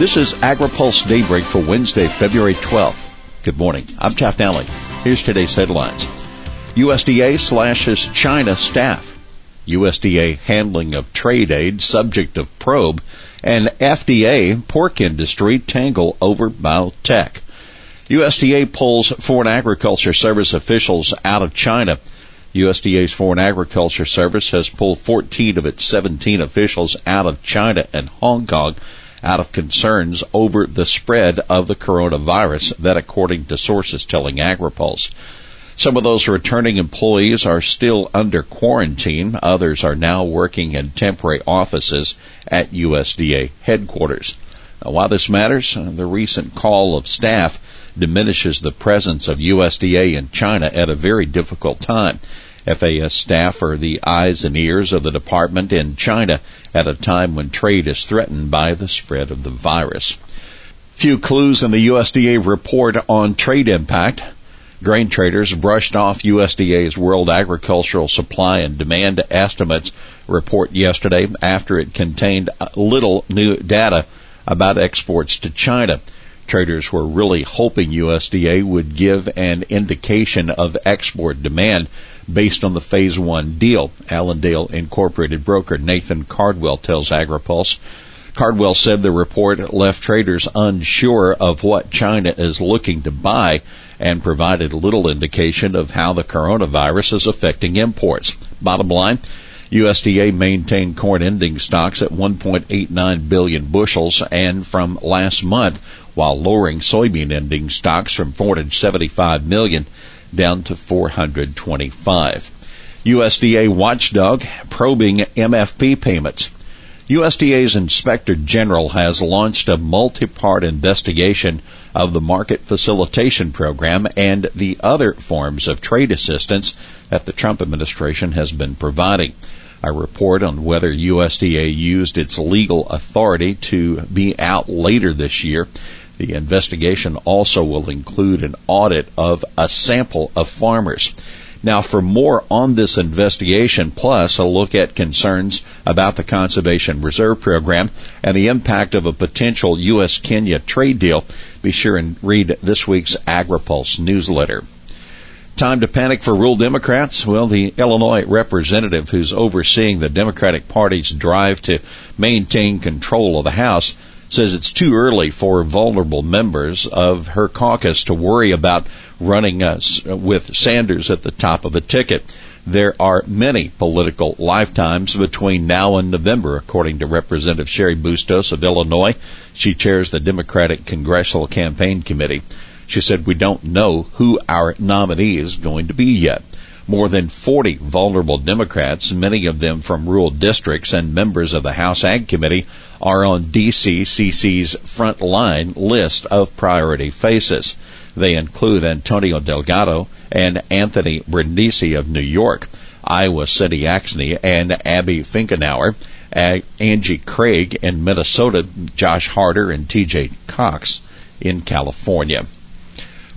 This is AgriPulse Daybreak for Wednesday, February 12th. Good morning. I'm Taft Alley. Here's today's headlines. USDA slashes China staff. USDA handling of trade aid subject of probe. And FDA pork industry tangle over biotech. USDA pulls Foreign Agriculture Service officials out of China. USDA's Foreign Agriculture Service has pulled 14 of its 17 officials out of China and Hong Kong out of concerns over the spread of the coronavirus, that according to sources telling AgriPulse. Some of those returning employees are still under quarantine. Others are now working in temporary offices at USDA headquarters. Now, while this matters, the recent call of staff diminishes the presence of USDA in China at a very difficult time. FAS staff are the eyes and ears of the department in China at a time when trade is threatened by the spread of the virus. Few clues in the USDA report on trade impact. Grain traders brushed off USDA's World Agricultural Supply and Demand Estimates report yesterday after it contained little new data about exports to China. Traders were really hoping USDA would give an indication of export demand based on the Phase 1 deal, Allendale Incorporated broker Nathan Cardwell tells AgriPulse. Cardwell said the report left traders unsure of what China is looking to buy and provided little indication of how the coronavirus is affecting imports. Bottom line, USDA maintained corn ending stocks at 1.89 billion bushels and from last month, while lowering soybean ending stocks from 475 million down to 425. USDA watchdog probing MFP payments. USDA's Inspector General has launched a multi-part investigation of the Market Facilitation Program and the other forms of trade assistance that the Trump administration has been providing. A report on whether USDA used its legal authority to be out later this year. The investigation also will include an audit of a sample of farmers. Now, for more on this investigation, plus a look at concerns about the Conservation Reserve Program and the impact of a potential U.S.-Kenya trade deal, be sure and read this week's AgriPulse newsletter. Time to panic for rural Democrats? Well, the Illinois representative who's overseeing the Democratic Party's drive to maintain control of the House says it's too early for vulnerable members of her caucus to worry about running us with Sanders at the top of a ticket. There are many political lifetimes between now and November, according to Representative Sherry Bustos of Illinois. She chairs the Democratic Congressional Campaign Committee. She said, "We don't know who our nominee is going to be yet." More than 40 vulnerable Democrats, many of them from rural districts and members of the House Ag Committee, are on DCCC's front-line list of priority faces. They include Antonio Delgado and Anthony Brindisi of New York, Iowa Cindy Axne and Abby Finkenauer, Angie Craig in Minnesota, Josh Harder and TJ Cox in California.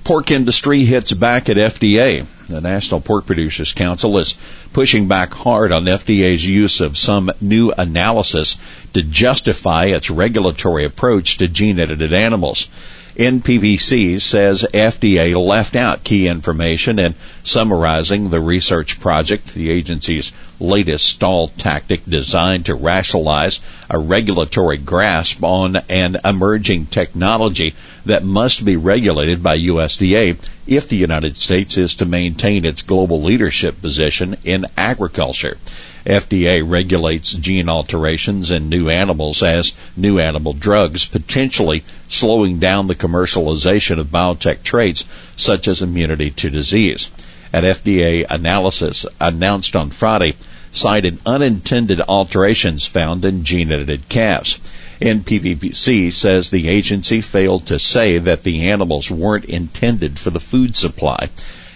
Pork industry hits back at FDA. The National Pork Producers Council is pushing back hard on FDA's use of some new analysis to justify its regulatory approach to gene-edited animals. NPVC says FDA left out key information in summarizing the research project, the agency's latest stall tactic designed to rationalize a regulatory grasp on an emerging technology that must be regulated by USDA if the United States is to maintain its global leadership position in agriculture. FDA regulates gene alterations in new animals as new animal drugs, potentially slowing down the commercialization of biotech traits such as immunity to disease. An FDA analysis announced on Friday cited unintended alterations found in gene-edited calves. NPVC says the agency failed to say that the animals weren't intended for the food supply.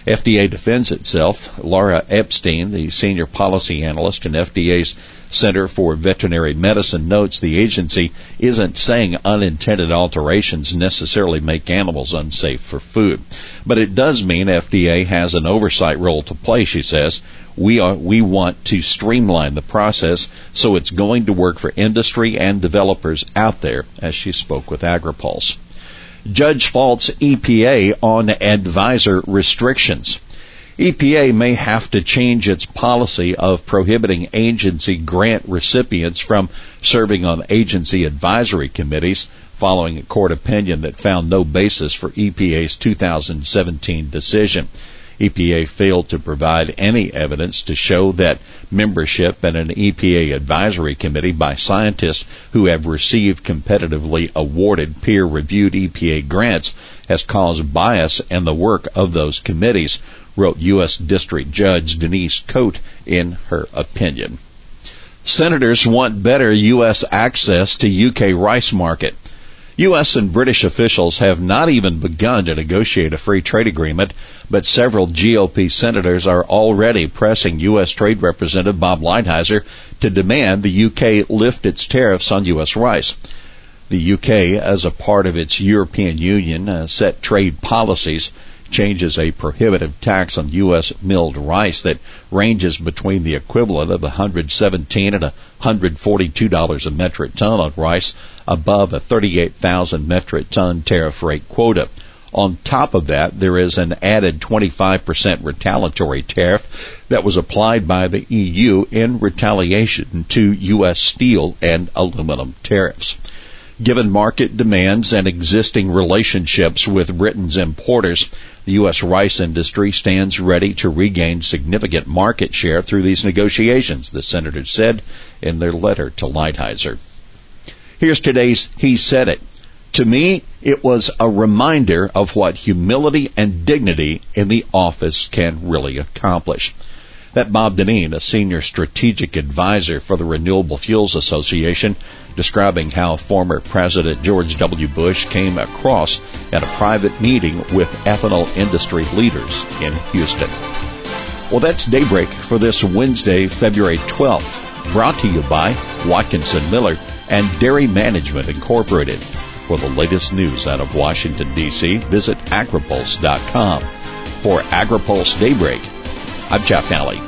FDA defends itself. Laura Epstein, the senior policy analyst in FDA's Center for Veterinary Medicine, notes the agency isn't saying unintended alterations necessarily make animals unsafe for food. But it does mean FDA has an oversight role to play, she says. We want to streamline the process so it's going to work for industry and developers out there, as she spoke with AgriPulse. Judge faults EPA on advisor restrictions. EPA may have to change its policy of prohibiting agency grant recipients from serving on agency advisory committees following a court opinion that found no basis for EPA's 2017 decision. EPA failed to provide any evidence to show that membership in an EPA advisory committee by scientists who have received competitively awarded peer-reviewed EPA grants has caused bias in the work of those committees, wrote U.S. District Judge Denise Cote in her opinion. Senators want better U.S. access to U.K. rice market. U.S. and British officials have not even begun to negotiate a free trade agreement, but several GOP senators are already pressing U.S. Trade Representative Bob Lighthizer to demand the U.K. lift its tariffs on U.S. rice. The U.K., as a part of its European Union set trade policies, changes a prohibitive tax on U.S. milled rice that ranges between the equivalent of $117 and $142 a metric ton on rice above a 38,000 metric ton tariff rate quota. On top of that, there is an added 25% retaliatory tariff that was applied by the EU in retaliation to U.S. steel and aluminum tariffs. Given market demands and existing relationships with Britain's importers, the U.S. rice industry stands ready to regain significant market share through these negotiations, the senators said in their letter to Lighthizer. Here's today's He Said It. To me, it was a reminder of what humility and dignity in the office can really accomplish. That Bob Dineen, a senior strategic advisor for the Renewable Fuels Association, describing how former President George W. Bush came across at a private meeting with ethanol industry leaders in Houston. Well, that's Daybreak for this Wednesday, February 12th, brought to you by Watkinson Miller and Dairy Management Incorporated. For the latest news out of Washington, D.C., visit agripulse.com. For AgriPulse Daybreak, I'm Jeff Nally.